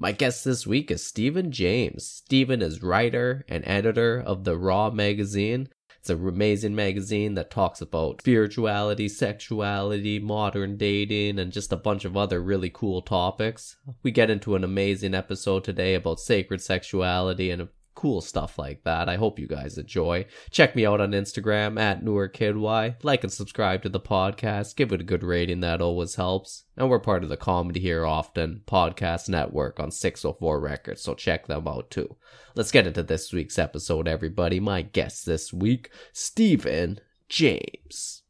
My guest this week is Stephen James. Stephen is writer and editor of the Raw magazine. It's an amazing magazine that talks about spirituality, sexuality, modern dating, and just a bunch of other really cool topics. We get into an amazing episode today about sacred sexuality and cool stuff like that. I hope you guys enjoy. Check me out on Instagram at NewerKidY. Like and subscribe to the podcast. Give it a good rating. That always helps. And we're part of the Comedy Here Often podcast network on 604 Records, so check them out too. Let's get into this week's episode, everybody. My guest this week, Stephen James.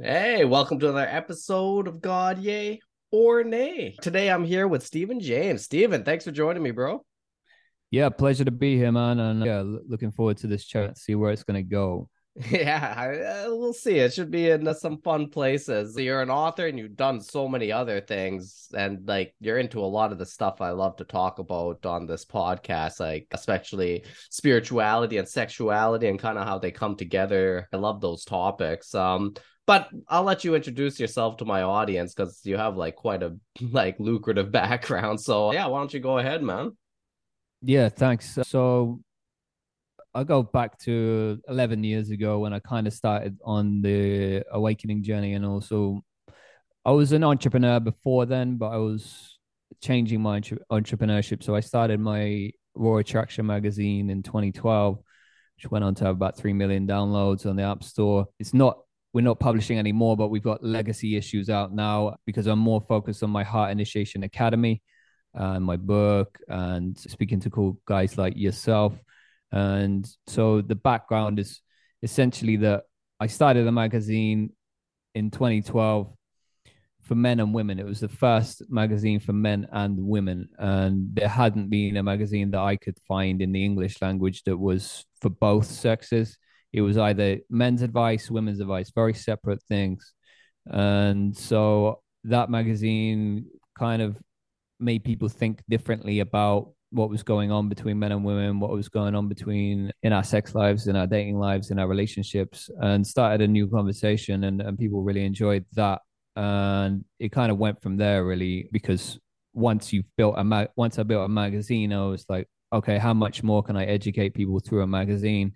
Hey, welcome to another episode of God Yay or Nay. Today I'm here with Stephen James. Stephen, thanks for joining me, bro. Yeah, pleasure to be here, man. And looking forward to this chat, see where it's going to go. Yeah, we'll see. It should be in some fun places. You're an author and you've done so many other things. And like, you're into a lot of the stuff I love to talk about on this podcast, like especially spirituality and sexuality and kind of how they come together. I love those topics. But I'll let you introduce yourself to my audience because you have like quite a lucrative background. So yeah, why don't you go ahead, man? Yeah, thanks. So I go back to 11 years ago when I kind of started on the awakening journey. And also I was an entrepreneur before then, but I was changing my entrepreneurship. So I started my Raw Attraction magazine in 2012, which went on to have about 3 million downloads on the App Store. We're not publishing anymore, but we've got legacy issues out now because I'm more focused on my Heart Initiation Academy and my book and speaking to cool guys like yourself. And so the background is essentially that I started a magazine in 2012 for men and women. It was the first magazine for men and women. And there hadn't been a magazine that I could find in the English language that was for both sexes. It was either men's advice, women's advice, very separate things. And so that magazine kind of made people think differently about what was going on between men and women, what was going on between in our sex lives, in our dating lives, in our relationships, and started a new conversation. And people really enjoyed that. And it kind of went from there, really, because once I built a magazine, I was like, okay, how much more can I educate people through a magazine?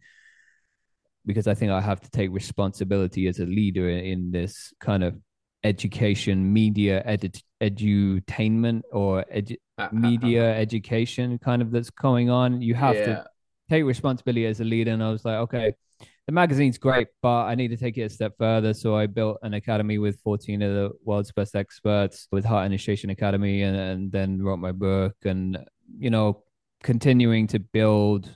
Because I think I have to take responsibility as a leader in this kind of education, media, edutainment or media education kind of that's going on. You have to take responsibility as a leader. And I was like, okay, the magazine's great, but I need to take it a step further. So I built an academy with 14 of the world's best experts with Heart Initiation Academy and then wrote my book and, you know, continuing to build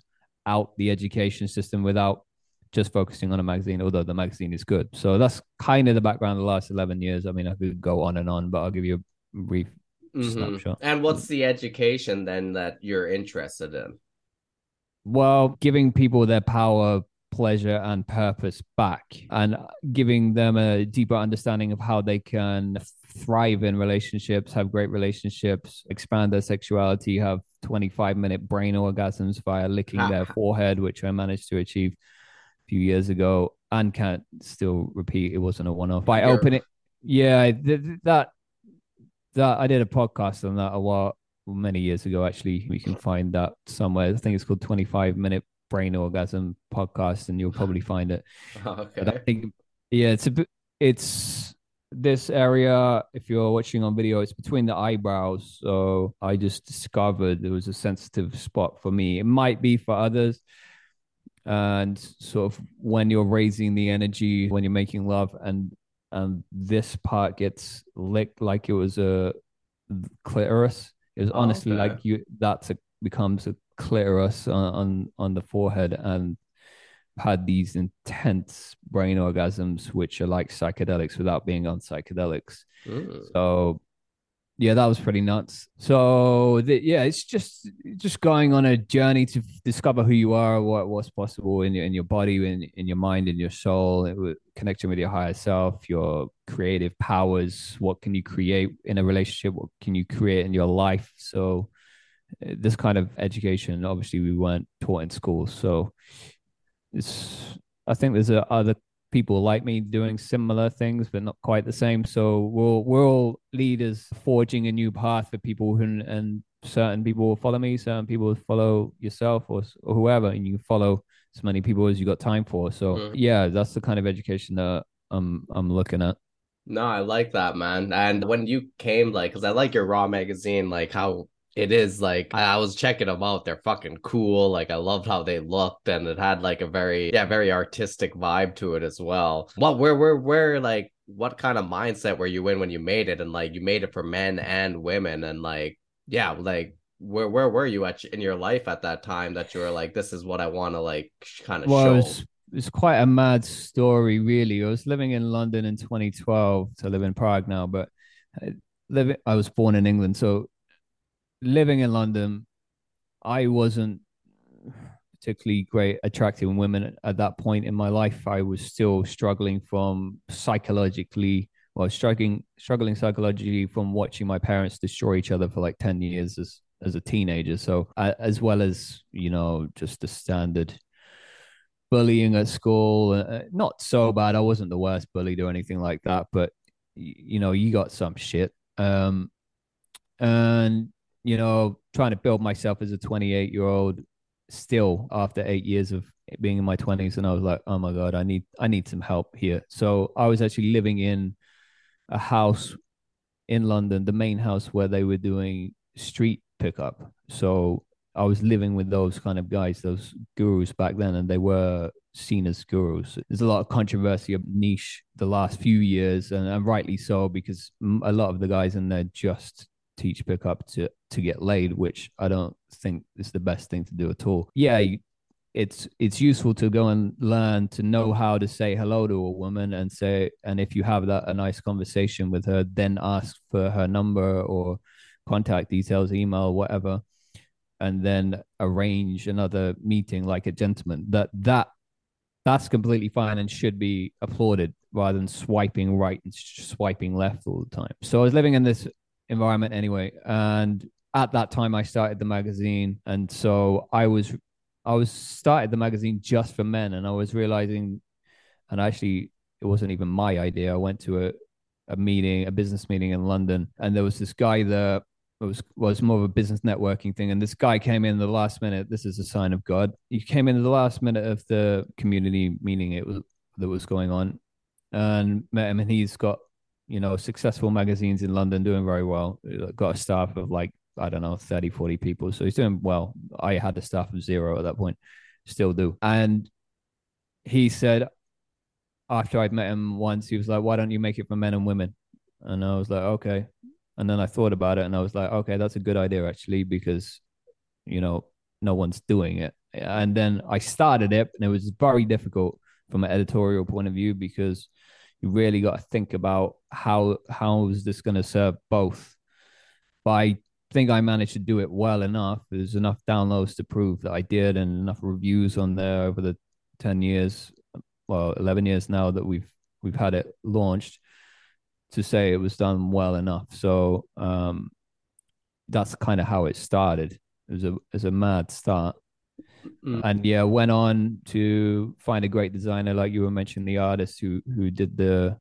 out the education system without just focusing on a magazine, although the magazine is good. So that's kind of the background of the last 11 years. I mean, I could go on and on, but I'll give you a brief snapshot. And what's the education then that you're interested in? Well, giving people their power, pleasure, and purpose back and giving them a deeper understanding of how they can thrive in relationships, have great relationships, expand their sexuality, have 25-minute brain orgasms via licking their forehead, which I managed to achieve few years ago and can't still repeat. It wasn't a one-off by opening. Yeah, that I did a podcast on that many years ago, actually. You can find that somewhere. I think it's called 25-minute brain orgasm podcast and you'll probably find it. Okay. But I think, yeah, it's this area, if you're watching on video, it's between the eyebrows. So I just discovered there was a sensitive spot for me. It might be for others. And sort of when you're raising the energy, when you're making love and this part gets licked like it was a clitoris. It was honestly like becomes a clitoris on the forehead, and had these intense brain orgasms, which are like psychedelics without being on psychedelics. Ooh. So Yeah, that was pretty nuts. So yeah, it's just going on a journey to discover who you are, what's possible in your body, in your mind, in your soul, connection with your higher self, your creative powers. What can you create in a relationship? What can you create in your life? So this kind of education, obviously, we weren't taught in school. So I think there's other people like me doing similar things, but not quite the same. So we're all leaders forging a new path for people who, and certain people will follow me, certain people will follow yourself or whoever, and you follow as many people as you got time for. So yeah, that's the kind of education that I'm looking at. No, I like that, man. And when you came, like, because I like your Raw magazine, like how it is, like, I was checking them out. They're fucking cool. Like, I loved how they looked, and it had like a very artistic vibe to it as well. What kind of mindset were you in when you made it? And like, you made it for men and women, and like, yeah, like where were you at in your life at that time that you were like, this is what I want to like kind of show? It's quite a mad story, really. I was living in London in 2012. So I live in Prague now, but I was born in England, so living in London, I wasn't particularly great attracting women at that point in my life. I was still struggling psychologically from watching my parents destroy each other for like 10 years as a teenager. So as well as, you know, just the standard bullying at school, not so bad. I wasn't the worst bullied or anything like that, but you know, you got some shit. And you know, trying to build myself as a 28-year-old still after 8 years of being in my 20s. And I was like, oh my God, I need some help here. So I was actually living in a house in London, the main house where they were doing street pickup. So I was living with those kind of guys, those gurus back then, and they were seen as gurus. There's a lot of controversy of niche the last few years, and rightly so, because a lot of the guys in there just teach pickup to get laid, which I don't think is the best thing to do at all. Yeah, it's useful to go and learn to know how to say hello to a woman and if you have that a nice conversation with her, then ask for her number or contact details, email, whatever, and then arrange another meeting like a gentleman. That's completely fine and should be applauded rather than swiping right and swiping left all the time. So I was living in this environment anyway, and at that time I started the magazine, and so I was started the magazine just for men, and I was realizing, and actually it wasn't even my idea, I went to a business meeting in London, and there was this guy there. It was more of a business networking thing, and this guy came in the last minute. This is a sign of God. He came in the last minute of the community meeting that was going on, and met him, and he's got, you know, successful magazines in London, doing very well. Got a staff of like, I don't know, 30, 40 people. So he's doing well. I had a staff of zero at that point, still do. And he said, after I'd met him once, he was like, why don't you make it for men and women? And I was like, okay. And then I thought about it, and I was like, okay, that's a good idea actually, because, you know, no one's doing it. And then I started it, and it was very difficult from an editorial point of view, because you really got to think about how is this going to serve both. But I think I managed to do it well enough. There's enough downloads to prove that I did, and enough reviews on there over the 10 years, well, 11 years now that we've had it launched, to say it was done well enough. So that's kind of how it started. It was a mad start. Mm-hmm. And yeah, went on to find a great designer, like you were mentioning, the artist who did the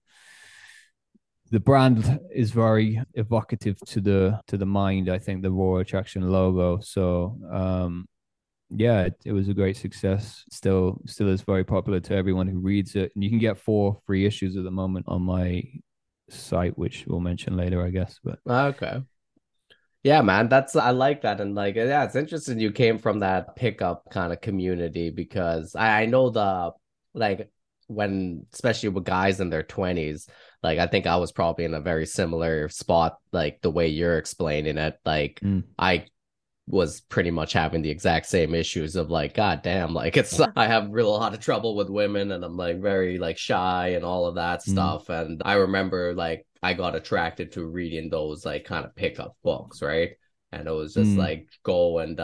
brand is very evocative to the mind, I think, the Raw Attraction logo. So yeah, it was a great success. Still is very popular to everyone who reads it, and you can get 4 free issues at the moment on my site, which we'll mention later, I guess. But okay. Yeah, man, I like that. And like, yeah, it's interesting you came from that pickup kind of community, because I know when, especially with guys in their 20s, like, I think I was probably in a very similar spot, like the way you're explaining it. Like, I was pretty much having the exact same issues of like, God damn, like it's, I have real a lot of trouble with women and I'm like very like shy and all of that stuff. And I remember like I got attracted to reading those like kind of pickup books, right? And it was just like go and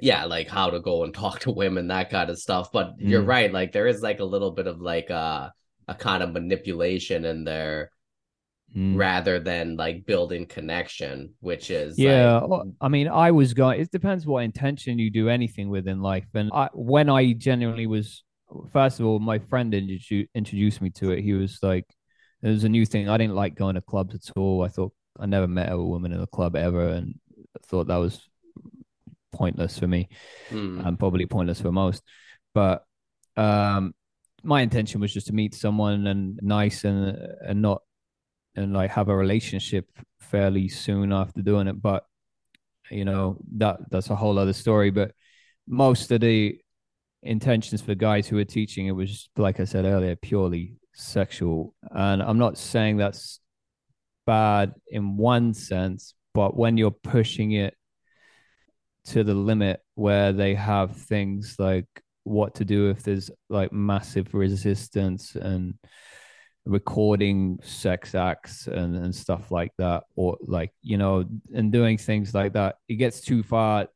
yeah, like how to go and talk to women, that kind of stuff. But you're right, like there is like a little bit of like a kind of manipulation in there. Rather than like building connection, which is I mean, I was going, it depends what intention you do anything with in life. And when I genuinely was, first of all, my friend introduced me to it. He was like, it was a new thing. I didn't like going to clubs at all. I thought I never met a woman in a club ever, and I thought that was pointless for me and probably pointless for most. But my intention was just to meet someone and nice and not and like have a relationship fairly soon after doing it. But you know, that's a whole other story. But most of the intentions for guys who were teaching, it was, like I said earlier, purely sexual. And I'm not saying that's bad in one sense, but when you're pushing it to the limit where they have things like what to do if there's like massive resistance and recording sex acts and stuff like that, or like, you know, and doing things like that, it gets too far,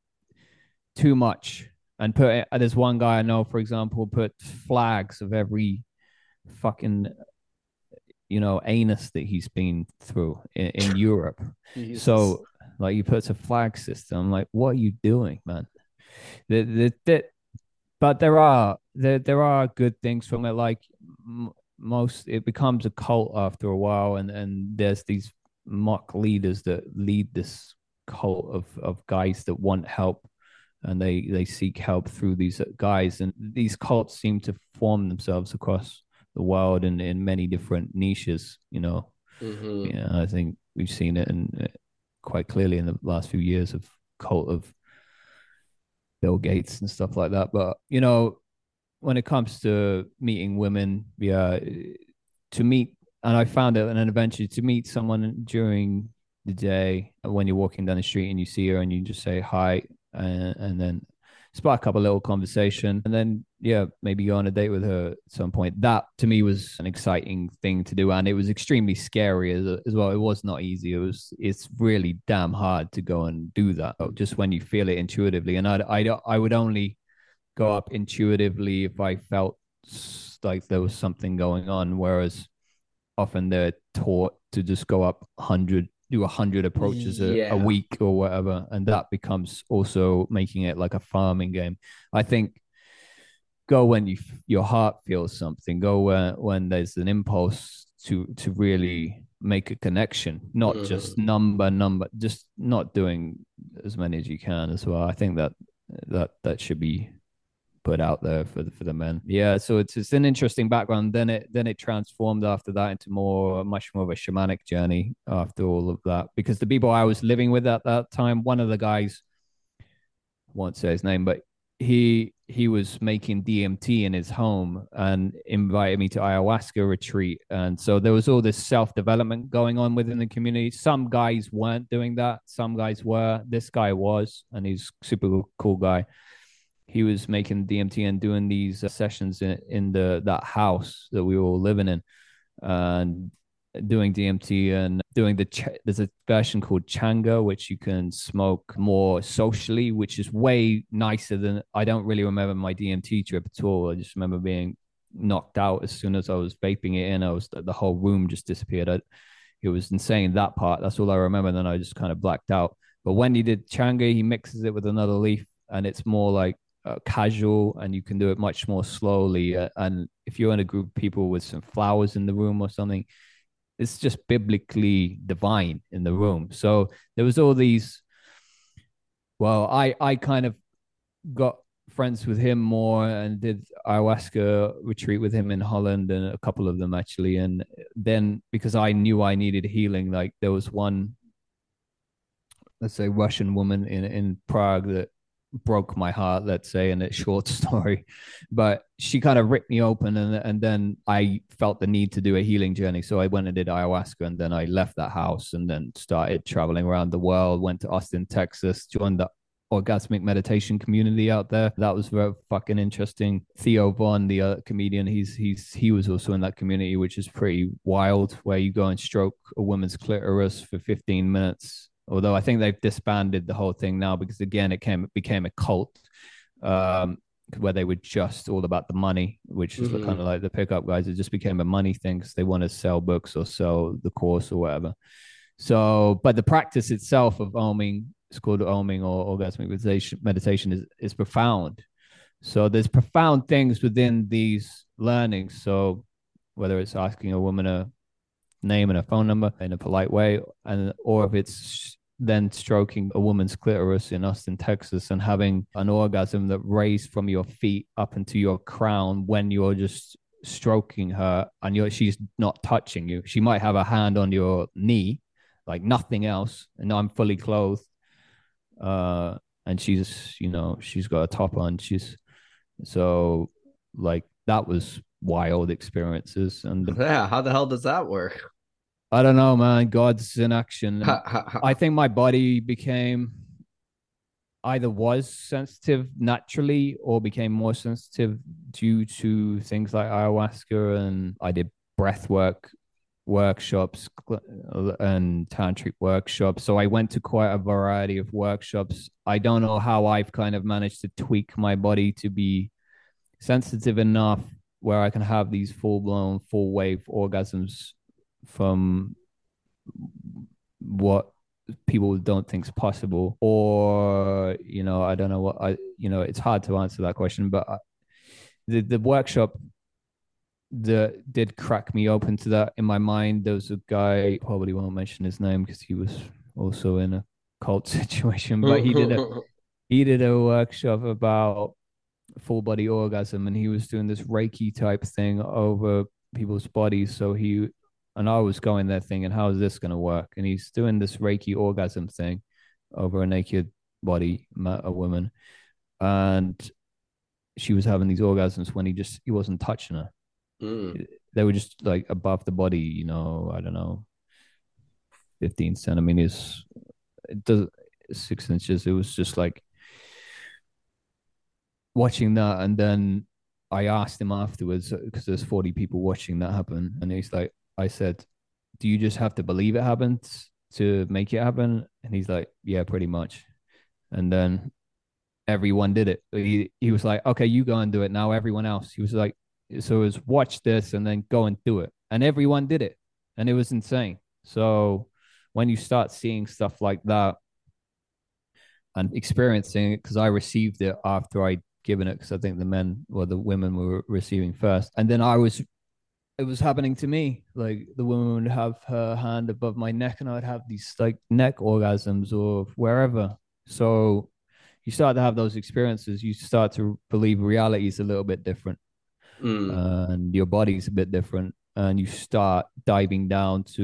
too much. And there's one guy I know, for example, put flags of every fucking, you know, anus that he's been through in Europe. Jesus. So like he puts a flag system. I'm like, what are you doing, man? But there are good things from it. Like it becomes a cult after a while, and there's these mock leaders that lead this cult of guys that want help, and they seek help through these guys. And these cults seem to form themselves across the world and in many different niches, you know. Yeah, I think we've seen it in quite clearly in the last few years of cult of Bill Gates and stuff like that. But you know, when it comes to meeting women, and I found it an adventure to meet someone during the day when you're walking down the street and you see her and you just say hi and then spark up a little conversation and then, yeah, maybe go on a date with her at some point. That to me was an exciting thing to do. And it was extremely scary as well. It was not easy. It's really damn hard to go and do that just when you feel it intuitively. And I would only go up intuitively if I felt like there was something going on, whereas often they're taught to just go up 100, do 100 approaches a week or whatever, and that becomes also making it like a farming game. I think go when your heart feels something, go when there's an impulse to really make a connection, not just number, just not doing as many as you can as well. I think that should be put out there for the men. Yeah, so it's an interesting background. Then it transformed after that into much more of a shamanic journey after all of that, because the people I was living with at that time, one of the guys, I won't say his name, but he was making DMT in his home and invited me to ayahuasca retreat. And so there was all this self-development going on within the community. Some guys weren't doing that, some guys were. This guy was, and he's a super cool guy. He was making DMT and doing these sessions in that house that we were all living in, and doing DMT and doing there's a version called Changa, which you can smoke more socially, which is way nicer than, I don't really remember my DMT trip at all. I just remember being knocked out as soon as I was vaping it in. The whole room just disappeared. It was insane, that part. That's all I remember. Then I just kind of blacked out. But when he did Changa, he mixes it with another leaf, and it's more like casual, and you can do it much more slowly, and if you're in a group of people with some flowers in the room or something, it's just biblically divine in the room. So there was all these, well, I kind of got friends with him more and did ayahuasca retreat with him in Holland, and a couple of them actually. And then, because I knew I needed healing, like there was one, let's say, Russian woman in Prague that broke my heart, let's say, in a short story, but she kind of ripped me open, and then I felt the need to do a healing journey. So I went and did ayahuasca, and then I left that house and then started traveling around the world, went to Austin, Texas, joined the orgasmic meditation community out there. That was very fucking interesting. Theo Von, the comedian, he was also in that community, which is pretty wild, where you go and stroke a woman's clitoris for 15 minutes. Although I think they've disbanded the whole thing now, because again, it became a cult, where they were just all about the money, which is kind of like the pickup guys. It just became a money thing because they want to sell books or sell the course or whatever. So, but the practice itself of oming, it's called oming or orgasmic meditation, is profound. So there's profound things within these learnings. So whether it's asking a woman a name and a phone number in a polite way, and or if it's then stroking a woman's clitoris in Austin, Texas, and having an orgasm that raised from your feet up into your crown when you're just stroking her, and she's not touching you. She might have a hand on your knee, like nothing else, and I'm fully clothed. And she's, you know, she's got a top on. So like, that was wild experiences. And yeah, how the hell does that work? I don't know, man. God's in action. I think my body was sensitive naturally, or became more sensitive due to things like ayahuasca. And I did breath work workshops and tantric workshops. So I went to quite a variety of workshops. I don't know how I've kind of managed to tweak my body to be sensitive enough where I can have these full-blown, full-wave orgasms from what people don't think is possible. Or, you know, I don't know what I, you know, it's hard to answer that question, but the workshop that did crack me open to that in my mind, there was a guy, probably won't mention his name because he was also in a cult situation, but he did a workshop about full body orgasm, and he was doing this Reiki type thing over people's bodies. So I was going there thinking, how is this going to work? And he's doing this Reiki orgasm thing over a naked body, a woman, and she was having these orgasms when he wasn't touching her. They were just like above the body, you know, I don't know, 15 centimeters, 6 inches. It was just like watching that. And then I asked him afterwards, because there's 40 people watching that happen, and he's like, I said, do you just have to believe it happens to make it happen? And he's like, yeah, pretty much. And then everyone did it. He was like, okay, you go and do it now, everyone else. He was like, so it was watch this and then go and do it, and everyone did it, and it was insane. So when you start seeing stuff like that and experiencing it, because I received it after I'd given it, because I think the women were receiving first, and then it was happening to me. Like the woman would have her hand above my neck, and I'd have these like neck orgasms or wherever. So you start to have those experiences, you start to believe reality is a little bit different. And your body's a bit different, and you start diving down to,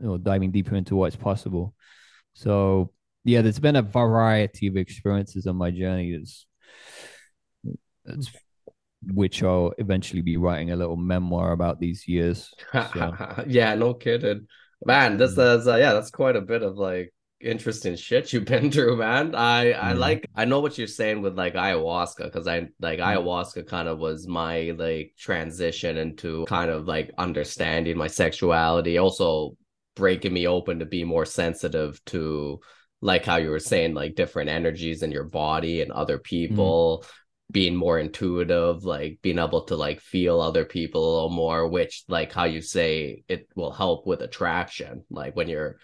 you know, diving deeper into what's possible. So yeah, there's been a variety of experiences on my journey which I'll eventually be writing a little memoir about these years. So. Yeah, no kidding, man. This is that's quite a bit of like interesting shit you've been through, man. I know what you're saying with like ayahuasca, because I like ayahuasca kind of was my like transition into kind of like understanding my sexuality, also breaking me open to be more sensitive to like how you were saying, like different energies in your body and other people, being more intuitive, like being able to like feel other people a little more, which like how you say it will help with attraction. Like when you're,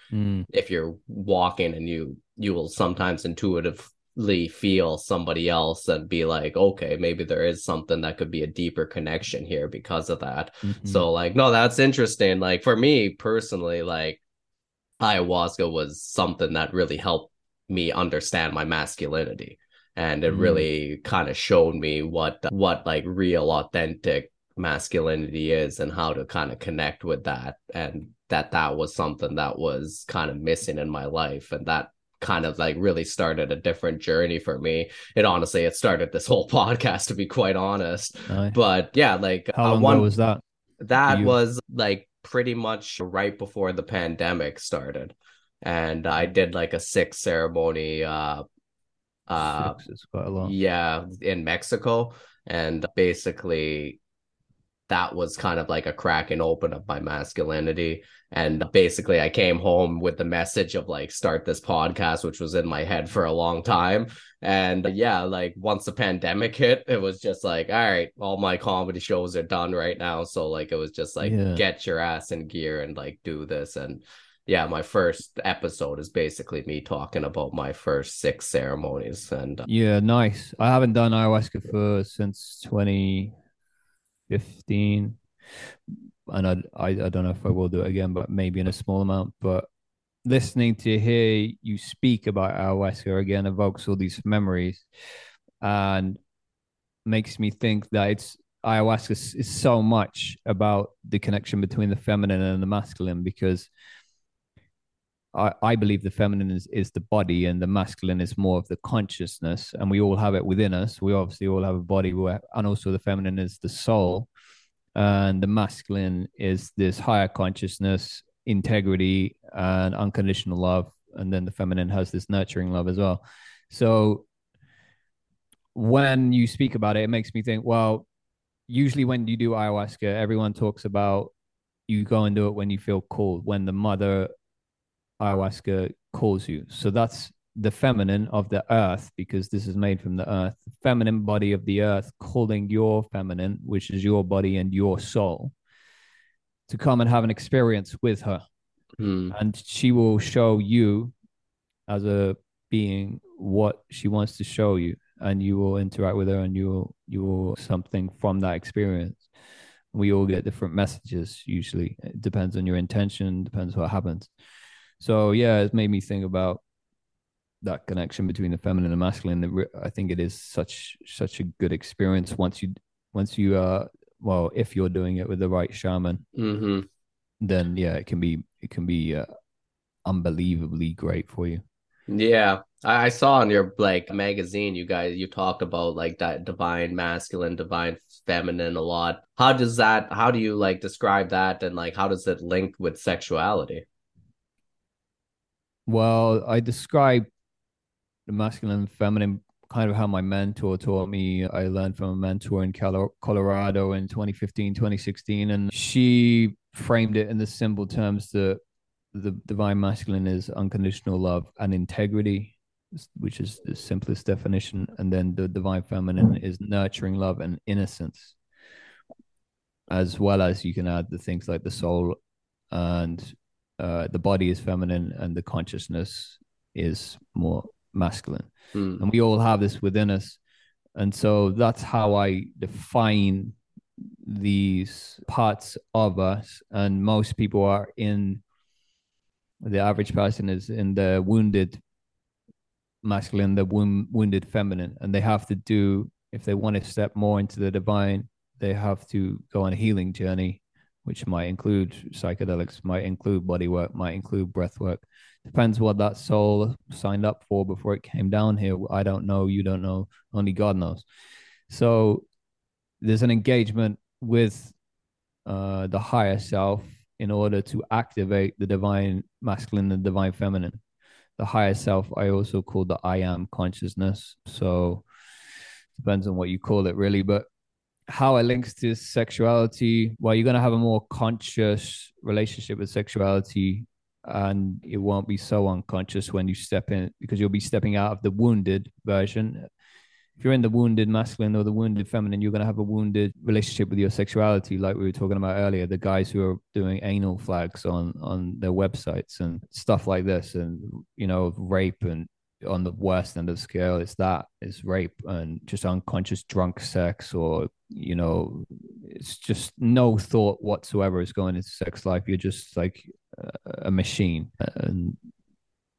if you're walking and you will sometimes intuitively feel somebody else and be like, okay, maybe there is something that could be a deeper connection here because of that. So like, no, that's interesting. Like for me personally, like ayahuasca was something that really helped me understand my masculinity. And it really kind of showed me what like real authentic masculinity is and how to kind of connect with that. And that was something that was kind of missing in my life. And that kind of like really started a different journey for me. It honestly, it started this whole podcast, to be quite honest. Really? But yeah, like how long ago was that? That was like pretty much right before the pandemic started. And I did like a 6-ceremony it's quite a lot. Yeah, in Mexico. And basically that was kind of like a cracking open of my masculinity. And basically I came home with the message of like, start this podcast, which was in my head for a long time. And yeah, like once the pandemic hit, it was just like, all right, all my comedy shows are done right now. So like, it was just like, get your ass in gear and like do this. And yeah, my first episode is basically me talking about my first 6 ceremonies. And yeah, nice. I haven't done ayahuasca since 2015, and I don't know if I will do it again, but maybe in a small amount. But listening to hear you speak about ayahuasca again evokes all these memories and makes me think that it's ayahuasca is so much about the connection between the feminine and the masculine, because I believe the feminine is the body and the masculine is more of the consciousness, and we all have it within us. We obviously all have a body, and also the feminine is the soul, and the masculine is this higher consciousness, integrity, and unconditional love. And then the feminine has this nurturing love as well. So when you speak about it, it makes me think, well, usually when you do ayahuasca, everyone talks about you go and do it when you feel called, when the mother ayahuasca calls you. So that's the feminine of the earth, because this is made from the earth, the feminine body of the earth calling your feminine, which is your body and your soul, to come and have an experience with her. And she will show you as a being what she wants to show you, and you will interact with her, and you will something from that experience. We all get different messages usually. It depends on your intention, depends what happens. So yeah, it's made me think about that connection between the feminine and masculine. I think it is such a good experience once you if you're doing it with the right shaman, then yeah, it can be unbelievably great for you. Yeah, I saw in your like magazine, you talked about like that divine masculine, divine feminine a lot. How do you like describe that, and like how does it link with sexuality? Well, I describe the masculine and feminine kind of how my mentor taught me. I learned from a mentor in Colorado in 2015, 2016, and she framed it in the simple terms that the divine masculine is unconditional love and integrity, which is the simplest definition. And then the divine feminine is nurturing love and innocence, as well as you can add the things like the soul and the body is feminine and the consciousness is more masculine. And we all have this within us. And so that's how I define these parts of us. And most people are the average person is in the wounded masculine, the wounded feminine. And they have to if they want to step more into the divine, they have to go on a healing journey, which might include psychedelics, might include body work, might include breath work. Depends what that soul signed up for before it came down here. I don't know, you don't know, only God knows. So there's an engagement with the higher self in order to activate the divine masculine and divine feminine. The higher self, I also call the I am consciousness. So depends on what you call it really, but how it links to sexuality, well, you're going to have a more conscious relationship with sexuality, and it won't be so unconscious when you step in, because you'll be stepping out of the wounded version. If you're in the wounded masculine or the wounded feminine, you're going to have a wounded relationship with your sexuality, like we were talking about earlier, the guys who are doing anal flags on their websites and stuff like this, and, you know, rape, and on the worst end of the scale, it's rape and just unconscious drunk sex, or, you know, it's just no thought whatsoever is going into sex life. You're just like a machine, and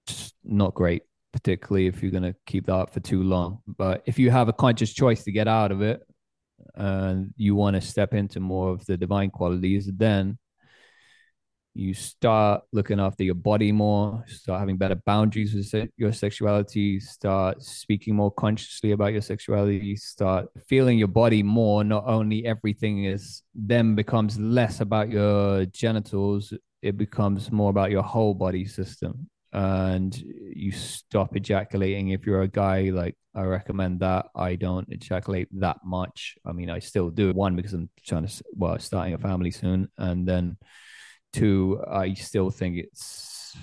just not great, particularly if you're going to keep that up for too long. But if you have a conscious choice to get out of it and you want to step into more of the divine qualities, then you start looking after your body more, start having better boundaries with your sexuality, start speaking more consciously about your sexuality, start feeling your body more. Not only everything is then becomes less about your genitals, it becomes more about your whole body system. And you stop ejaculating. If you're a guy, like, I recommend that. I don't ejaculate that much. I mean, I still do. One, because I'm trying to, well, starting a family soon. And then two, I still think it's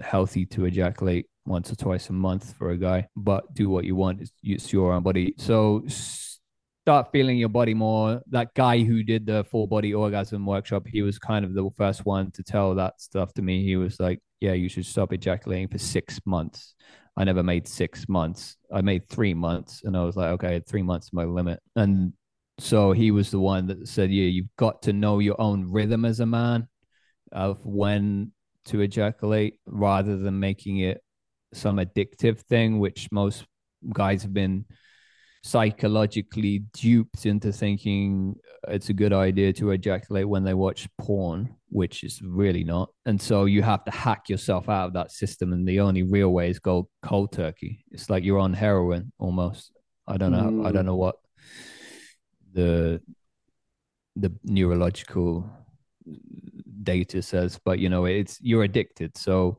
healthy to ejaculate once or twice a month for a guy, but do what you want. It's your own body. So start feeling your body more. That guy who did the full body orgasm workshop, he was kind of the first one to tell that stuff to me. He was like, yeah, you should stop ejaculating for 6 months. I never made 6 months. I made 3 months. And I was like, okay, I had 3 months is my limit. And so he was the one that said, yeah, you've got to know your own rhythm as a man of when to ejaculate, rather than making it some addictive thing, which most guys have been psychologically duped into thinking it's a good idea to ejaculate when they watch porn, which is really not. And so you have to hack yourself out of that system, and the only real way is go cold turkey. It's like you're on heroin almost. I don't know. I don't know what the neurological data says, but you know, it's, you're addicted. So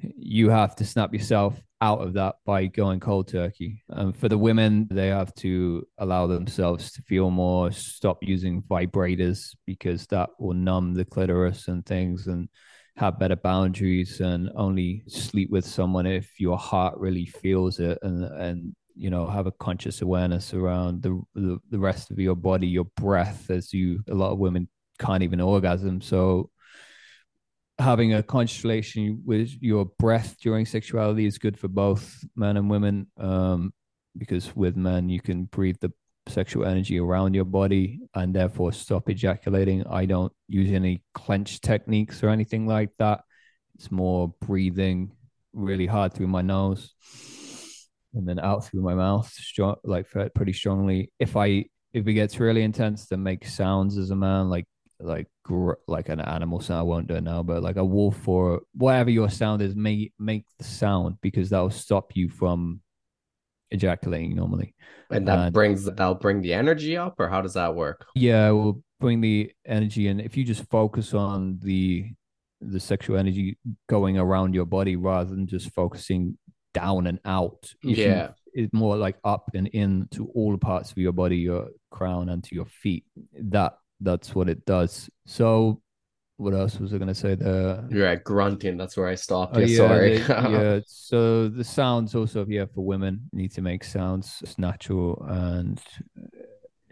you have to snap yourself out of that by going cold turkey. And for the women, they have to allow themselves to feel more, stop using vibrators, because that will numb the clitoris and things, and have better boundaries, and only sleep with someone if your heart really feels it, and you know, have a conscious awareness around the rest of your body, your breath, as you, a lot of women can't even orgasm. So having a conscious relation with your breath during sexuality is good for both men and women, because with men, you can breathe the sexual energy around your body and therefore stop ejaculating. I don't use any clench techniques or anything like that. It's more breathing really hard through my nose and then out through my mouth, like pretty strongly. If it gets really intense, then make sounds as a man, like an animal sound. I won't do it now, but like a wolf or whatever your sound is, make the sound, because that'll stop you from ejaculating normally. And that'll bring the energy up, or how does that work? Yeah, it will bring the energy in. If you just focus on the sexual energy going around your body rather than just focusing down and out. Yeah. It's more like up and in to all parts of your body, your crown and to your feet. That's what it does. So what else was I going to say there? Yeah, grunting. That's where I stopped. Sorry. Yeah. So the sounds also, for women, need to make sounds. It's natural and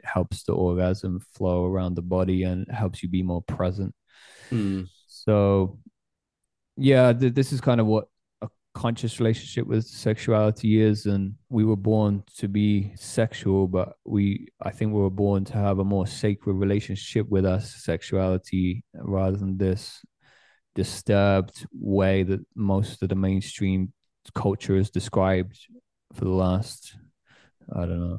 helps the orgasm flow around the body and helps you be more present. So yeah, this is kind of what a conscious relationship with sexuality is. And we were born to be sexual, but I think we were born to have a more sacred relationship with our sexuality, rather than this disturbed way that most of the mainstream culture has described for the last,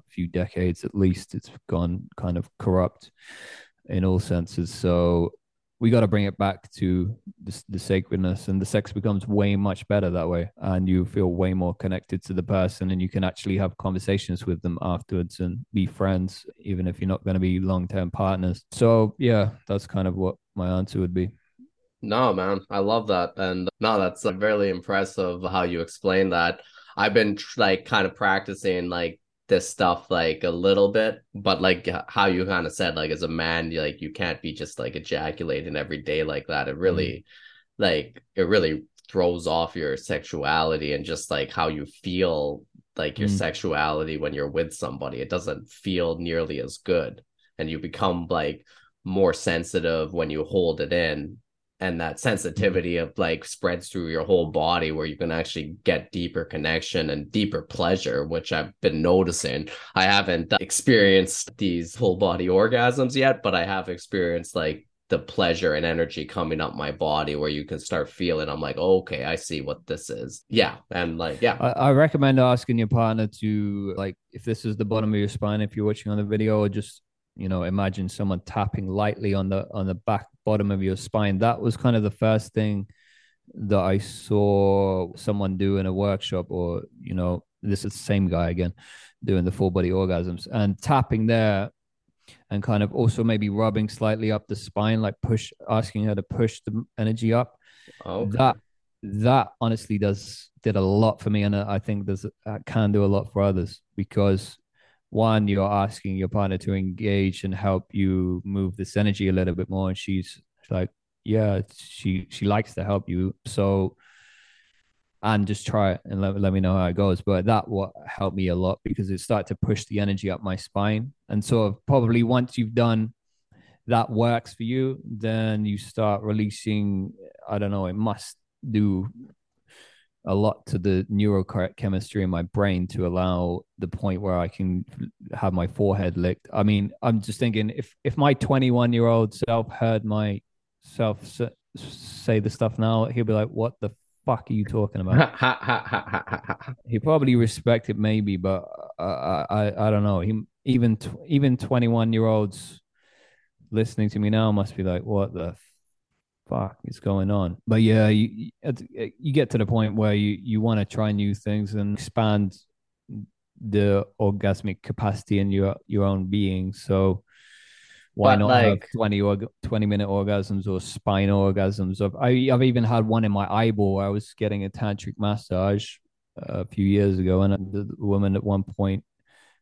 few decades at least. It's gone kind of corrupt in all senses. So we got to bring it back to the sacredness, and the sex becomes way much better that way. And you feel way more connected to the person, and you can actually have conversations with them afterwards and be friends, even if you're not going to be long-term partners. So yeah, that's kind of what my answer would be. No, man, I love that. And no, that's really impressive how you explain that. I've been kind of practicing this stuff a little bit, but how you kind of said, as a man, you can't be just ejaculating every day like that. It really it really throws off your sexuality and just how you feel your sexuality when you're with somebody. It doesn't feel nearly as good, and you become more sensitive when you hold it in, and that sensitivity of spreads through your whole body, where you can actually get deeper connection and deeper pleasure, which I've been noticing. I haven't experienced these whole body orgasms yet, but I have experienced the pleasure and energy coming up my body, where you can start feeling, I'm like, oh, okay, I see what this is. Yeah. And I recommend asking your partner to, if this is the bottom of your spine, if you're watching on the video, or just you know, imagine someone tapping lightly on the back bottom of your spine. That was kind of the first thing that I saw someone do in a workshop, or, you know, this is the same guy again doing the full body orgasms and tapping there, and kind of also maybe rubbing slightly up the spine, like push, asking her to push the energy up. Okay. That honestly did a lot for me. And I think can do a lot for others, because one, you're asking your partner to engage and help you move this energy a little bit more. And she's like, yeah, she likes to help you. So, and just try it and let me know how it goes. But that what helped me a lot, because it started to push the energy up my spine. And so probably once you've done that works for you, then you start releasing, I don't know, it must do a lot to the neurochemistry in my brain to allow the point where I can have my forehead licked. I mean, I'm just thinking if my 21-year-old self heard myself say the stuff now, he'll be like, what the fuck are you talking about? He probably respected maybe, but I don't know. He, even 21-year-olds listening to me now must be like, what the fuck is going on? But yeah, you get to the point where you want to try new things and expand the orgasmic capacity in your own being. So why not have 20-minute orgasms or spine orgasms? I've even had one in my eyeball. I was getting a tantric massage a few years ago, and the woman at one point,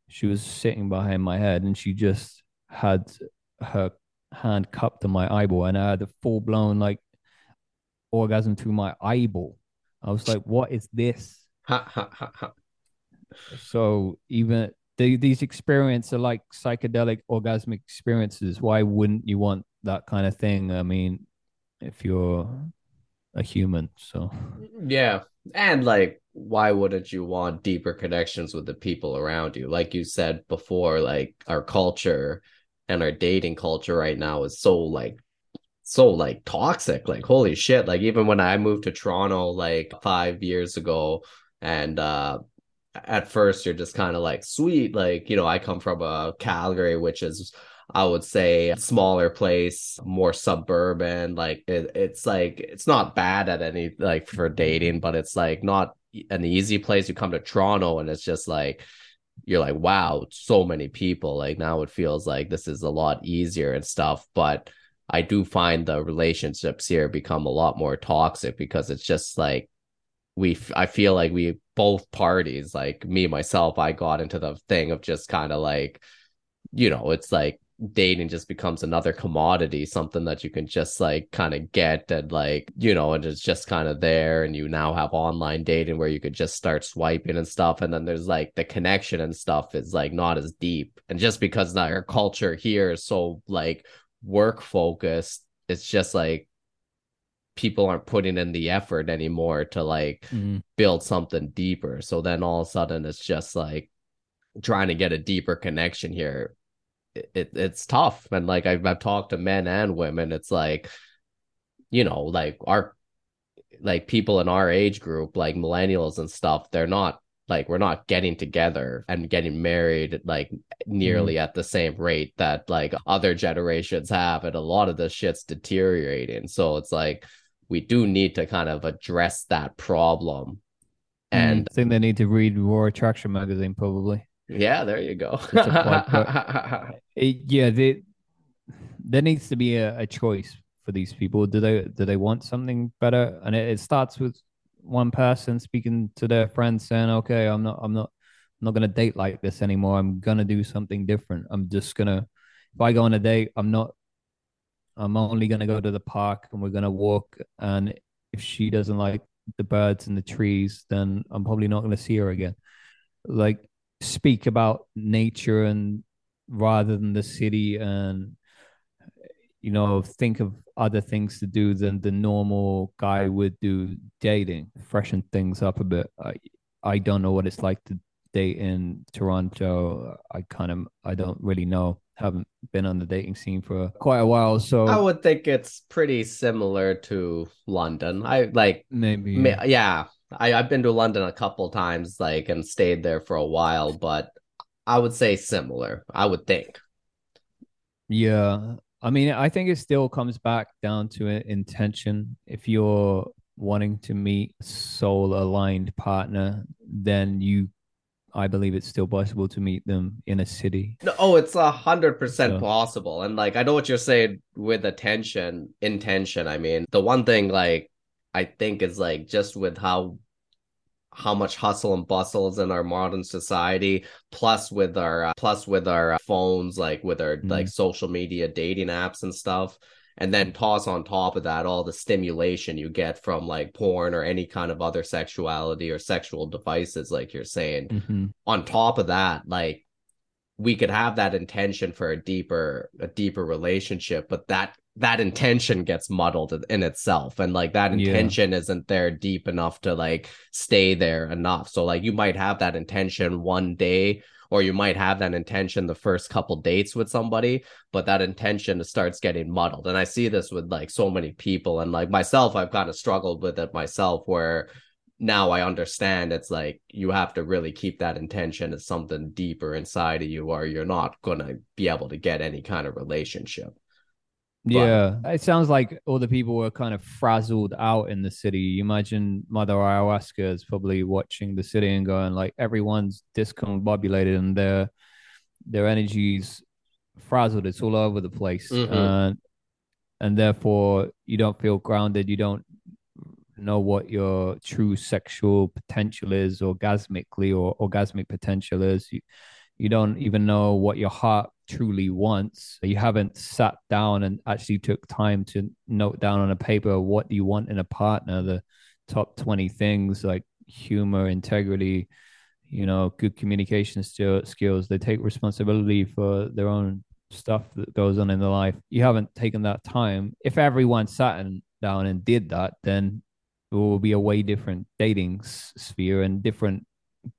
she was sitting behind my head, and she just had her hand cupped on my eyeball, and I had a full-blown like orgasm through my eyeball. I was like, what is this? So even these experiences are like psychedelic orgasmic experiences. Why wouldn't you want that kind of thing? I mean, if you're a human, so. Yeah. And like, why wouldn't you want deeper connections with the people around you? Like you said before, like our culture and our dating culture right now is so toxic. Like, holy shit. Like, even when I moved to Toronto, like 5 years ago, and, at first you're just kind of like, sweet, like, you know, I come from Calgary, which is, I would say, a smaller place, more suburban. Like it's like, it's not bad at any, like, for dating, but it's like not an easy place. You come to Toronto and it's just like, you're like, wow, so many people. Like, now it feels like this is a lot easier and stuff. But I do find the relationships here become a lot more toxic, because it's just like, I feel like we both parties, like me, myself, I got into the thing of just kind of like, you know, it's like dating just becomes another commodity, something that you can just like kind of get, and like, you know, and it's just kind of there. And you now have online dating where you could just start swiping and stuff. And then there's like the connection and stuff is like not as deep. And just because our culture here is so like work focused, it's just like, people aren't putting in the effort anymore to like build something deeper. So then all of a sudden it's just like trying to get a deeper connection here. It's tough. And like I've talked to men and women. It's like, you know, like our, like people in our age group, like millennials and stuff, they're not like, we're not getting together and getting married like nearly at the same rate that like other generations have. And a lot of this shit's deteriorating. So it's like, we do need to kind of address that problem. And I think they need to read Raw Attraction Magazine, probably. Yeah, there you go. There needs to be a choice for these people. Do they want something better? And it starts with one person speaking to their friends, saying, "Okay, I'm not gonna date like this anymore. I'm gonna do something different. I'm just gonna, if I go on a date, I'm only gonna go to the park and we're gonna walk. And if she doesn't like the birds and the trees, then I'm probably not gonna see her again." Like, speak about nature and rather than the city, and, you know, think of other things to do than the normal guy would do dating. Freshen things up a bit. I don't know what it's like to date in Toronto. I don't really know. Haven't been on the dating scene for quite a while. So I would think it's pretty similar to London. I've been to London a couple times, like, and stayed there for a while, but I would say similar, I would think. Yeah. I mean, I think it still comes back down to an intention. If you're wanting to meet a soul-aligned partner, then I believe it's still possible to meet them in a city. No, oh, it's 100% possible. And like, I know what you're saying with intention. I mean, the one thing like I think is like just with how much hustle and bustle is in our modern society, plus with our phones, like with our like social media, dating apps and stuff. And then toss on top of that all the stimulation you get from like porn or any kind of other sexuality or sexual devices, like you're saying. Mm-hmm. On top of that, like we could have that intention for a deeper relationship, but that intention gets muddled in itself. And like that intention isn't there deep enough to like stay there enough. So like you might have that intention one day, or you might have that intention the first couple dates with somebody, but that intention starts getting muddled. And I see this with like so many people, and like myself, I've kind of struggled with it myself, where now I understand it's like you have to really keep that intention as something deeper inside of you, or you're not going to be able to get any kind of relationship. Yeah, it sounds like all the people were kind of frazzled out in the city. You imagine Mother Ayahuasca is probably watching the city and going like, everyone's discombobulated and their energy's frazzled. It's all over the place. Mm-hmm. And therefore, you don't feel grounded. You don't know what your true sexual potential is orgasmically, or orgasmic potential is. You don't even know what your heart truly wants. You haven't sat down and actually took time to note down on a paper, what do you want in a partner? The top 20 things, like humor, integrity, you know, good communication skills. They take responsibility for their own stuff that goes on in their life. You haven't taken that time. If everyone sat down and did that, then it will be a way different dating sphere, and different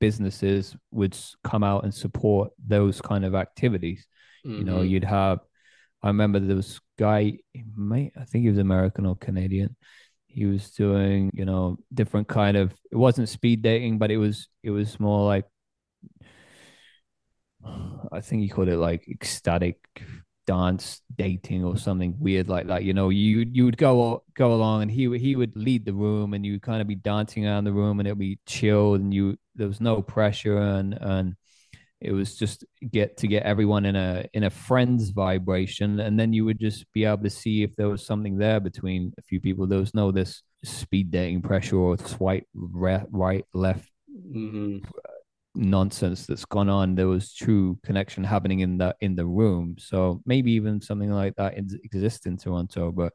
businesses would come out and support those kind of activities. Mm-hmm. You know, you'd have, I remember there was a guy, I think he was American or Canadian. He was doing, you know, different kind of, it wasn't speed dating, but it was more like, I think he called it like ecstatic dance dating or something weird like that. You know, you would go along and he would lead the room, and you would kind of be dancing around the room, and it'd be chilled, and there was no pressure, and it was just to get everyone in a friend's vibration, and then you would just be able to see if there was something there between a few people. There was no this speed dating pressure or swipe right left nonsense that's gone on. There was true connection happening in the room. So maybe even something like that exists in Toronto, but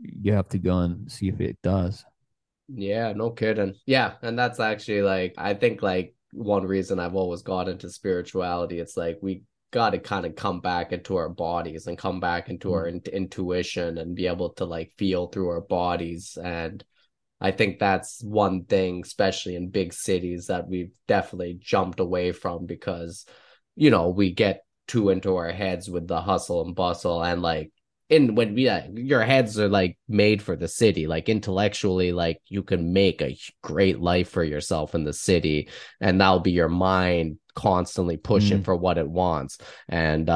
you have to go and see if it does. Yeah, no kidding. Yeah, and that's actually like, I think like one reason I've always got into spirituality, it's like we got to kind of come back into our bodies and come back into our intuition and be able to like feel through our bodies. And I think that's one thing, especially in big cities, that we've definitely jumped away from, because, you know, we get too into our heads with the hustle and bustle, and like, your heads are like made for the city, like intellectually, like you can make a great life for yourself in the city, and that'll be your mind constantly pushing for what it wants. And,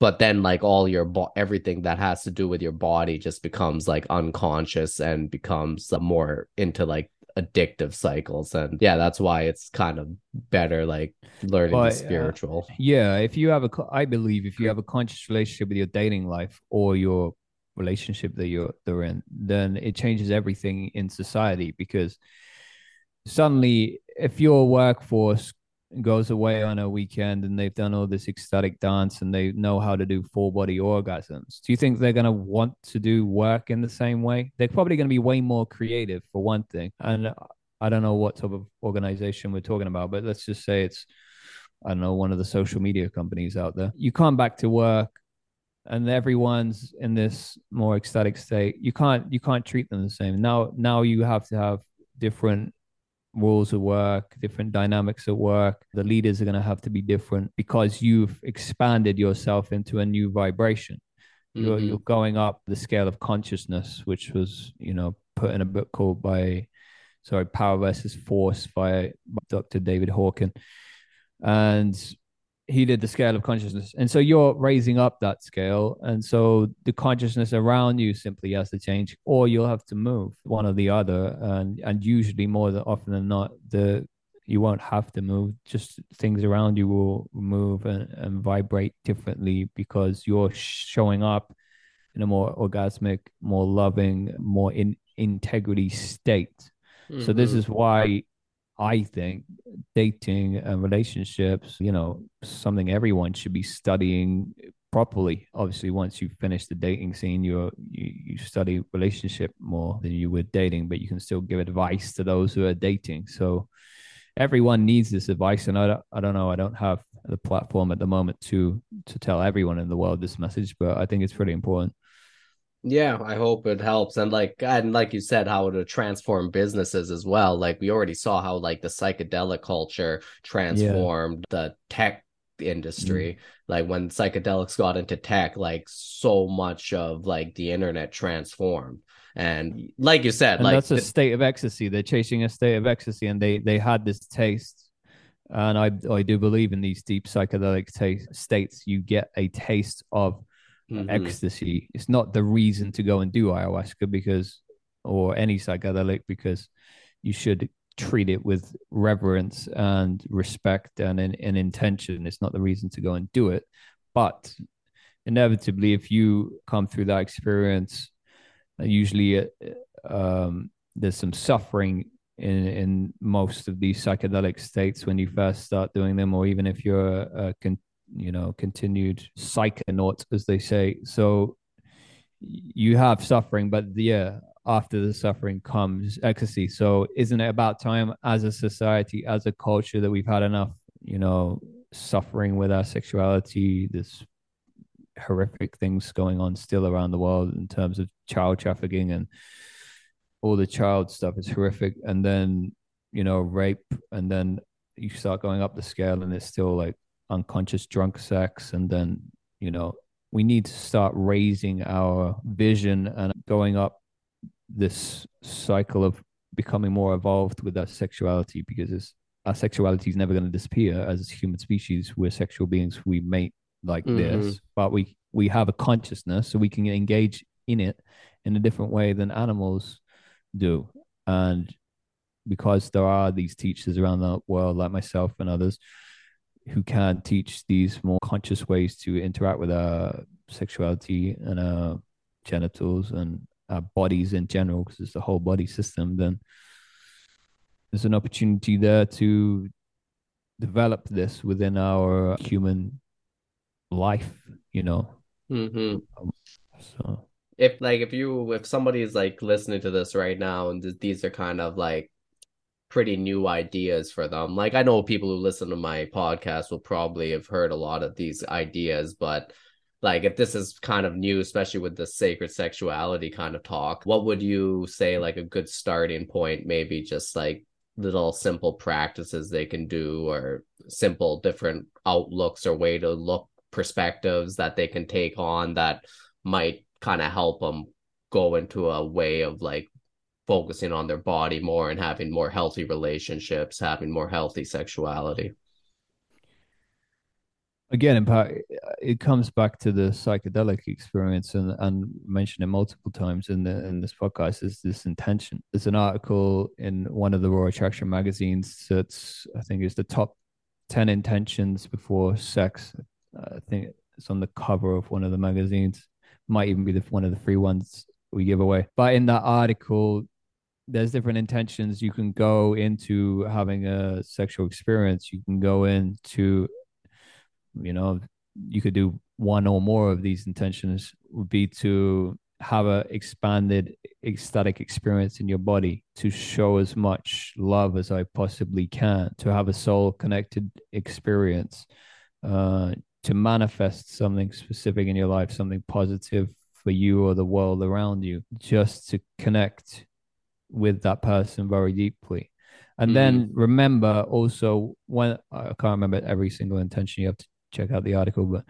but then like all your everything that has to do with your body just becomes like unconscious and becomes more into like addictive cycles. And yeah, that's why it's kind of better like learning the spiritual. I believe if you have a conscious relationship with your dating life or your relationship that they're in, then it changes everything in society, because suddenly if your workforce goes away on a weekend and they've done all this ecstatic dance and they know how to do full body orgasms, do you think they're going to want to do work in the same way? They're probably going to be way more creative, for one thing. And I don't know what type of organization we're talking about, but let's just say it's, I don't know, one of the social media companies out there. You come back to work and everyone's in this more ecstatic state. You can't treat them the same. Now you have to have different rules at work, different dynamics at work. The leaders are going to have to be different, because you've expanded yourself into a new vibration. You're going up the scale of consciousness, which was, you know, put in a book called Power Versus Force by Dr. David Hawkins. And he did the scale of consciousness. And so you're raising up that scale. And so the consciousness around you simply has to change, or you'll have to move one or the other. And usually more than often than not, you won't have to move, just things around you will move and vibrate differently because you're showing up in a more orgasmic, more loving, more in integrity state. Mm-hmm. So this is why I think dating and relationships, you know, something everyone should be studying properly. Obviously, once you finish the dating scene, you study relationship more than you would dating, but you can still give advice to those who are dating. So everyone needs this advice. And I don't have the platform at the moment to tell everyone in the world this message, but I think it's pretty important. Yeah, I hope it helps. And like you said, how it'll transform businesses as well. Like we already saw how like the psychedelic culture transformed the tech industry. Mm-hmm. Like when psychedelics got into tech, like so much of like the internet transformed. And like you said, and like that's a state of ecstasy. They're chasing a state of ecstasy, and they had this taste. And I do believe in these deep psychedelic states, you get a taste of ecstasy. It's not the reason to go and do ayahuasca or any psychedelic, because you should treat it with reverence and respect and an intention. It's not the reason to go and do it. But inevitably, if you come through that experience, usually there's some suffering in most of these psychedelic states when you first start doing them, or even if you're continued psychonaut, as they say. So you have suffering, but after the suffering comes ecstasy. So isn't it about time as a society, as a culture, that we've had enough, suffering with our sexuality? There's horrific things going on still around the world in terms of child trafficking, and all the child stuff is horrific. And then, rape, and then you start going up the scale, and it's still like unconscious drunk sex. And then we need to start raising our vision and going up this cycle of becoming more evolved with our sexuality, because our sexuality is never going to disappear as a human species. We're sexual beings. We mate like this, but we have a consciousness, so we can engage in it in a different way than animals do. And because there are these teachers around the world like myself and others who can teach these more conscious ways to interact with our sexuality and our genitals and our bodies in general, because it's the whole body system, then there's an opportunity there to develop this within our human life, So if somebody is like listening to this right now, and these are kind of like pretty new ideas for them. Like I know people who listen to my podcast will probably have heard a lot of these ideas, but like if this is kind of new, especially with the sacred sexuality kind of talk, what would you say like a good starting point, maybe just like little simple practices they can do, or simple different outlooks or way to look perspectives that they can take on that might kind of help them go into a way of like focusing on their body more and having more healthy relationships, having more healthy sexuality? Again, it comes back to the psychedelic experience, and mentioned it multiple times in this podcast, is this intention. There's an article in one of the Raw Attraction magazines that's, I think, is the top 10 intentions before sex. I think it's on the cover of one of the magazines. Might even be one of the free ones we give away. But in that article, there's different intentions you can go into having a sexual experience. You can go into, you could do one or more of these intentions. Would be to have an expanded ecstatic experience in your body, to show as much love as I possibly can, to have a soul connected experience, to manifest something specific in your life, something positive for you or the world around you, just to connect with that person very deeply. And then remember also, when I can't remember every single intention, you have to check out the article, but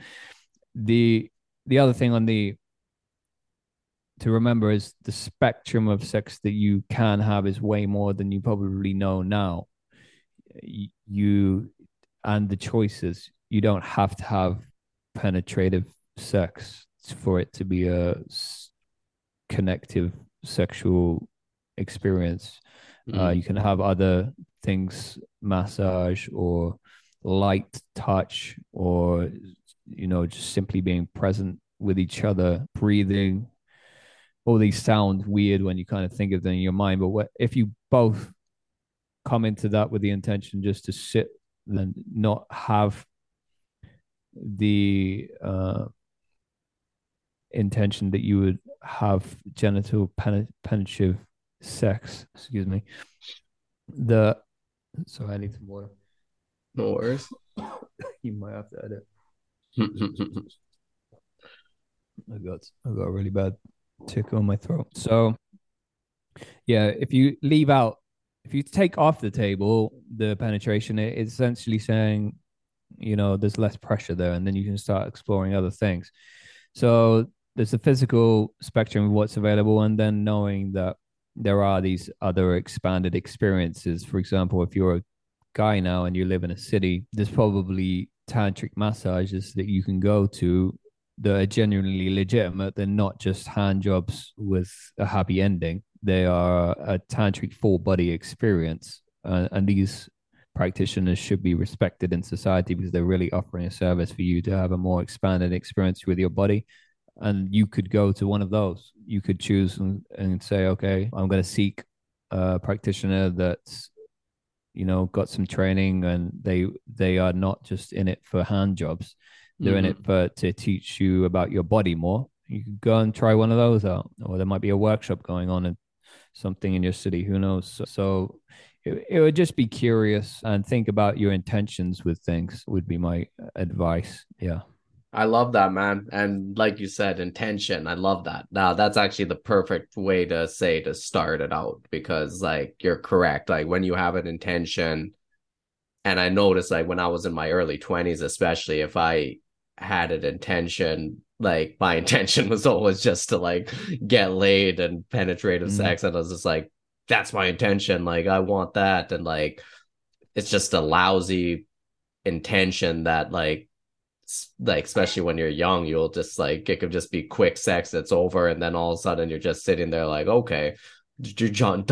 the other thing to remember is the spectrum of sex that you can have is way more than you probably know now. And the choices, you don't have to have penetrative sex for it to be a connective sexual experience. You can have other things, massage or light touch, or, you know, just simply being present with each other, breathing. All these sound weird when you kind of think of them in your mind, but what, if you both come into that with the intention just to sit and not have the intention that you would have genital penetrative sex, excuse me. Sorry, I need some water. No worries. You might have to edit. I got a really bad tick on my throat. So yeah, if you take off the table the penetration, it's essentially saying, you know, there's less pressure there, and then you can start exploring other things. So there's a physical spectrum of what's available, and then knowing that there are these other expanded experiences. For example, if you're a guy now and you live in a city, there's probably tantric massages that you can go to that are genuinely legitimate. They're not just hand jobs with a happy ending. They are a tantric full body experience. And these practitioners should be respected in society because they're really offering a service for you to have a more expanded experience with your body. And you could go to one of those. You could choose and say, okay, I'm going to seek a practitioner that's, you know, got some training, and they are not just in it for hand jobs. They're in it to teach you about your body more. You could go and try one of those out, or there might be a workshop going on and something in your city. Who knows? So it would just be curious and think about your intentions with things would be my advice. Yeah. I love that, man. And like you said, intention. I love that. Now, that's actually the perfect way to start it out, because like, you're correct. Like when you have an intention, and I noticed like when I was in my early 20s, especially, if I had an intention, like my intention was always just to like get laid and penetrative sex. And I was just like, that's my intention. Like I want that. And like, it's just a lousy intention that like especially when you're young, you'll just like, it could just be quick sex that's over, and then all of a sudden you're just sitting there like, okay, job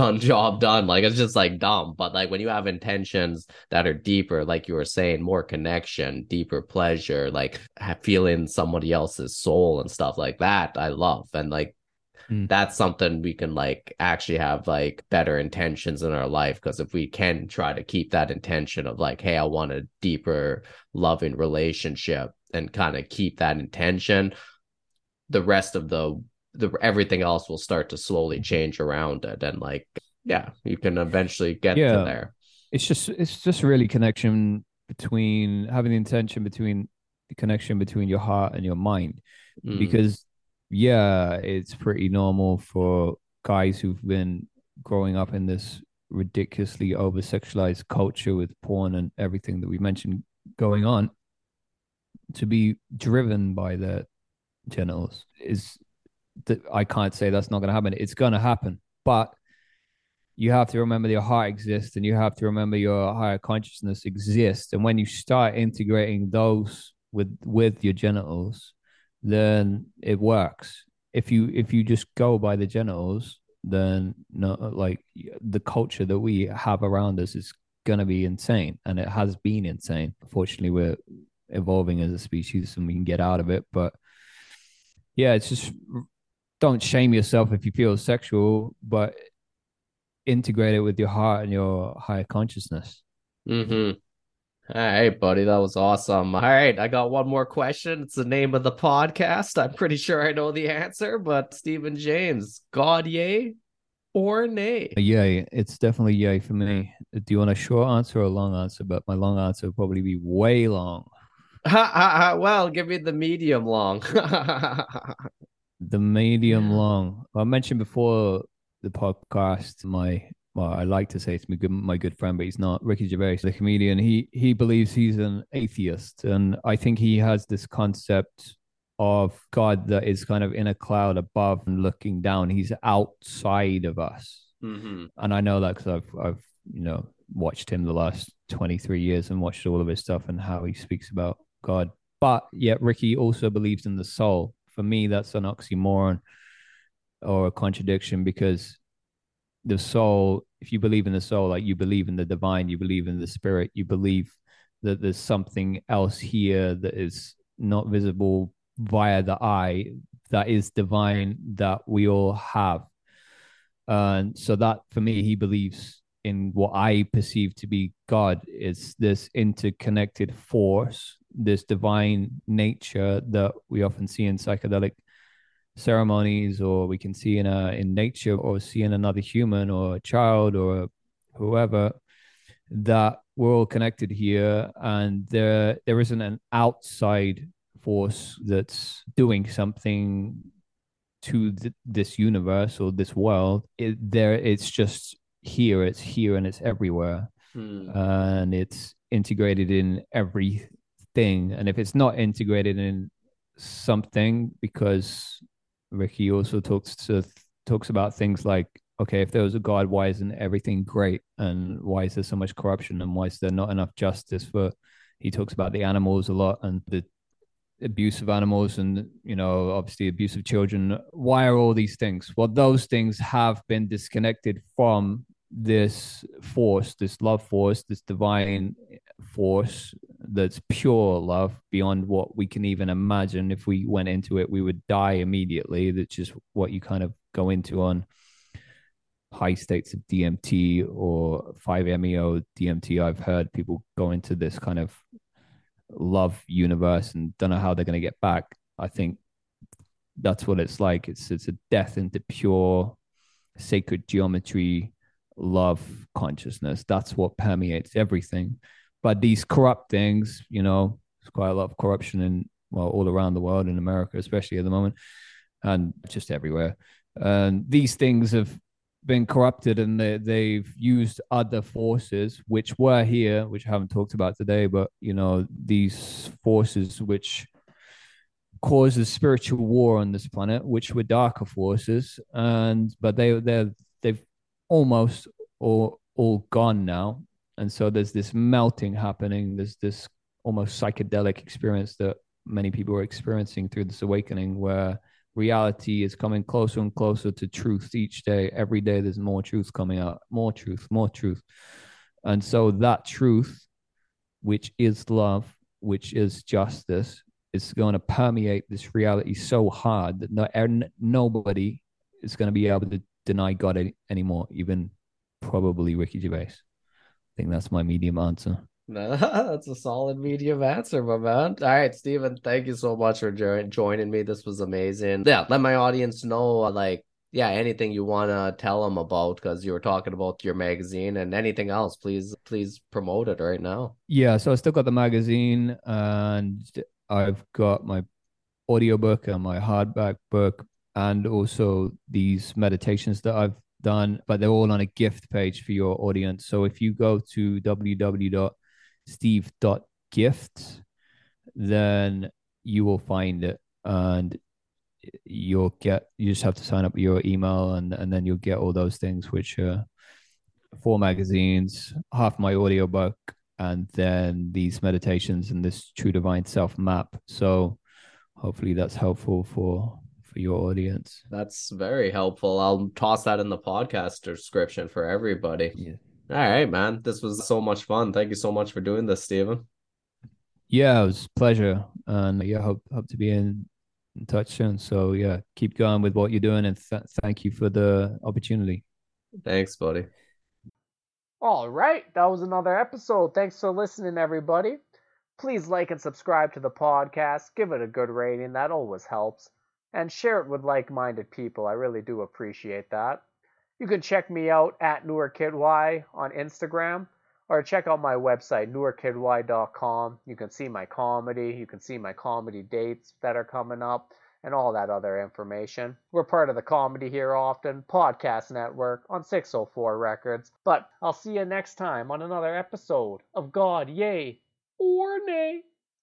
done. Like it's just like dumb. But like when you have intentions that are deeper, like you were saying, more connection, deeper pleasure, like feeling somebody else's soul and stuff like that, I love. And like that's something we can like actually have like better intentions in our life, because if we can try to keep that intention of like, hey, I want a deeper loving relationship, and kind of keep that intention, the rest of the everything else will start to slowly change around it. And like, yeah, you can eventually get to there. It's just really connection between having the intention between the connection between your heart and your mind, because yeah, it's pretty normal for guys who've been growing up in this ridiculously over-sexualized culture with porn and everything that we mentioned going on to be driven by their genitals. I can't say that's not going to happen. It's going to happen. But you have to remember your heart exists, and you have to remember your higher consciousness exists. And when you start integrating those with your genitals, then it works. If you just go by the genitals, then no, like the culture that we have around us is going to be insane, and it has been insane. Fortunately, we're evolving as a species and we can get out of it. But yeah, it's just, don't shame yourself if you feel sexual, but integrate it with your heart and your higher consciousness. All right, buddy. That was awesome. All right. I got one more question. It's the name of the podcast. I'm pretty sure I know the answer, but Stephen James, God yay or nay? Yay. It's definitely yay for me. Do you want a short answer or a long answer? But my long answer would probably be way long. Well, give me the medium long. The medium long. I mentioned before the podcast, well, I like to say it's my good friend, but he's not. Ricky Gervais, the comedian, he believes he's an atheist. And I think he has this concept of God that is kind of in a cloud above and looking down. He's outside of us. And I know that because I've watched him the last 23 years and watched all of his stuff and how he speaks about God. But yet Ricky also believes in the soul. For me, that's an oxymoron or a contradiction, because the soul, if you believe in the soul, like you believe in the divine, you believe in the spirit, you believe that there's something else here that is not visible via the eye that is divine, that we all have. And so that, for me, he believes in what I perceive to be God. It's this interconnected force, this divine nature that we often see in psychedelic ceremonies, or we can see in nature, or see in another human or a child or whoever, that we're all connected here, and there isn't an outside force that's doing something to this universe or this world. It's just here, it's here, and it's everywhere. And it's integrated in everything. And if it's not integrated in something, because Ricky also talks about things like, okay, if there was a God, why isn't everything great? And why is there so much corruption? And why is there not enough justice for, he talks about the animals a lot, and the abuse of animals, and, you know, obviously abuse of children. Why are all these things? Well, those things have been disconnected from this force, this love force, this divine force that's pure love beyond what we can even imagine. If we went into it, we would die immediately. That's just what you kind of go into on high states of DMT or 5-MeO-DMT. I've heard people go into this kind of love universe and don't know how they're going to get back. I think that's what it's like. It's a death into pure sacred geometry, love consciousness. That's what permeates everything. But these corrupt things, you know, there's quite a lot of corruption in, well, all around the world, in America especially at the moment, and just everywhere. And these things have been corrupted, and they've used other forces which were here, which I haven't talked about today, but, you know, these forces which causes spiritual war on this planet, which were darker forces, but they've almost all gone now. And so there's this melting happening, there's this almost psychedelic experience that many people are experiencing through this awakening, where reality is coming closer and closer to truth each day. Every day there's more truth coming out, more truth. And so that truth, which is love, which is justice, is going to permeate this reality so hard that nobody is going to be able to deny God anymore, even probably Ricky Gervais. I think that's my medium answer. That's a solid medium answer, my man. All right, Stephen, thank you so much for joining me. This was amazing. Yeah, let my audience know, anything you want to tell them about, because you were talking about your magazine and anything else. Please promote it right now. Yeah, so I still got the magazine, and I've got my audiobook and my hardback book, and also these meditations that I've done, but they're all on a gift page for your audience. So if you go to www.steve.gifts, then you will find it, and you just have to sign up your email, and then you'll get all those things, which are 4 magazines, half my audiobook, and then these meditations and this True Divine Self map. So hopefully that's helpful for your audience. That's very helpful. I'll toss that in the podcast description for everybody. Yeah. All right, man. This was so much fun. Thank you so much for doing this, Stephen. Yeah, it was a pleasure. And yeah, hope to be in touch soon. So yeah, keep going with what you're doing, and thank you for the opportunity. Thanks, buddy. All right. That was another episode. Thanks for listening, everybody. Please like and subscribe to the podcast. Give it a good rating. That always helps. And share it with like-minded people. I really do appreciate that. You can check me out at NewerKidY on Instagram, or check out my website, NewerKidY.com. You can see my comedy. You can see my comedy dates that are coming up and all that other information. We're part of the Comedy Here Often podcast network on 604 Records. But I'll see you next time on another episode of God, Yay, or Nay.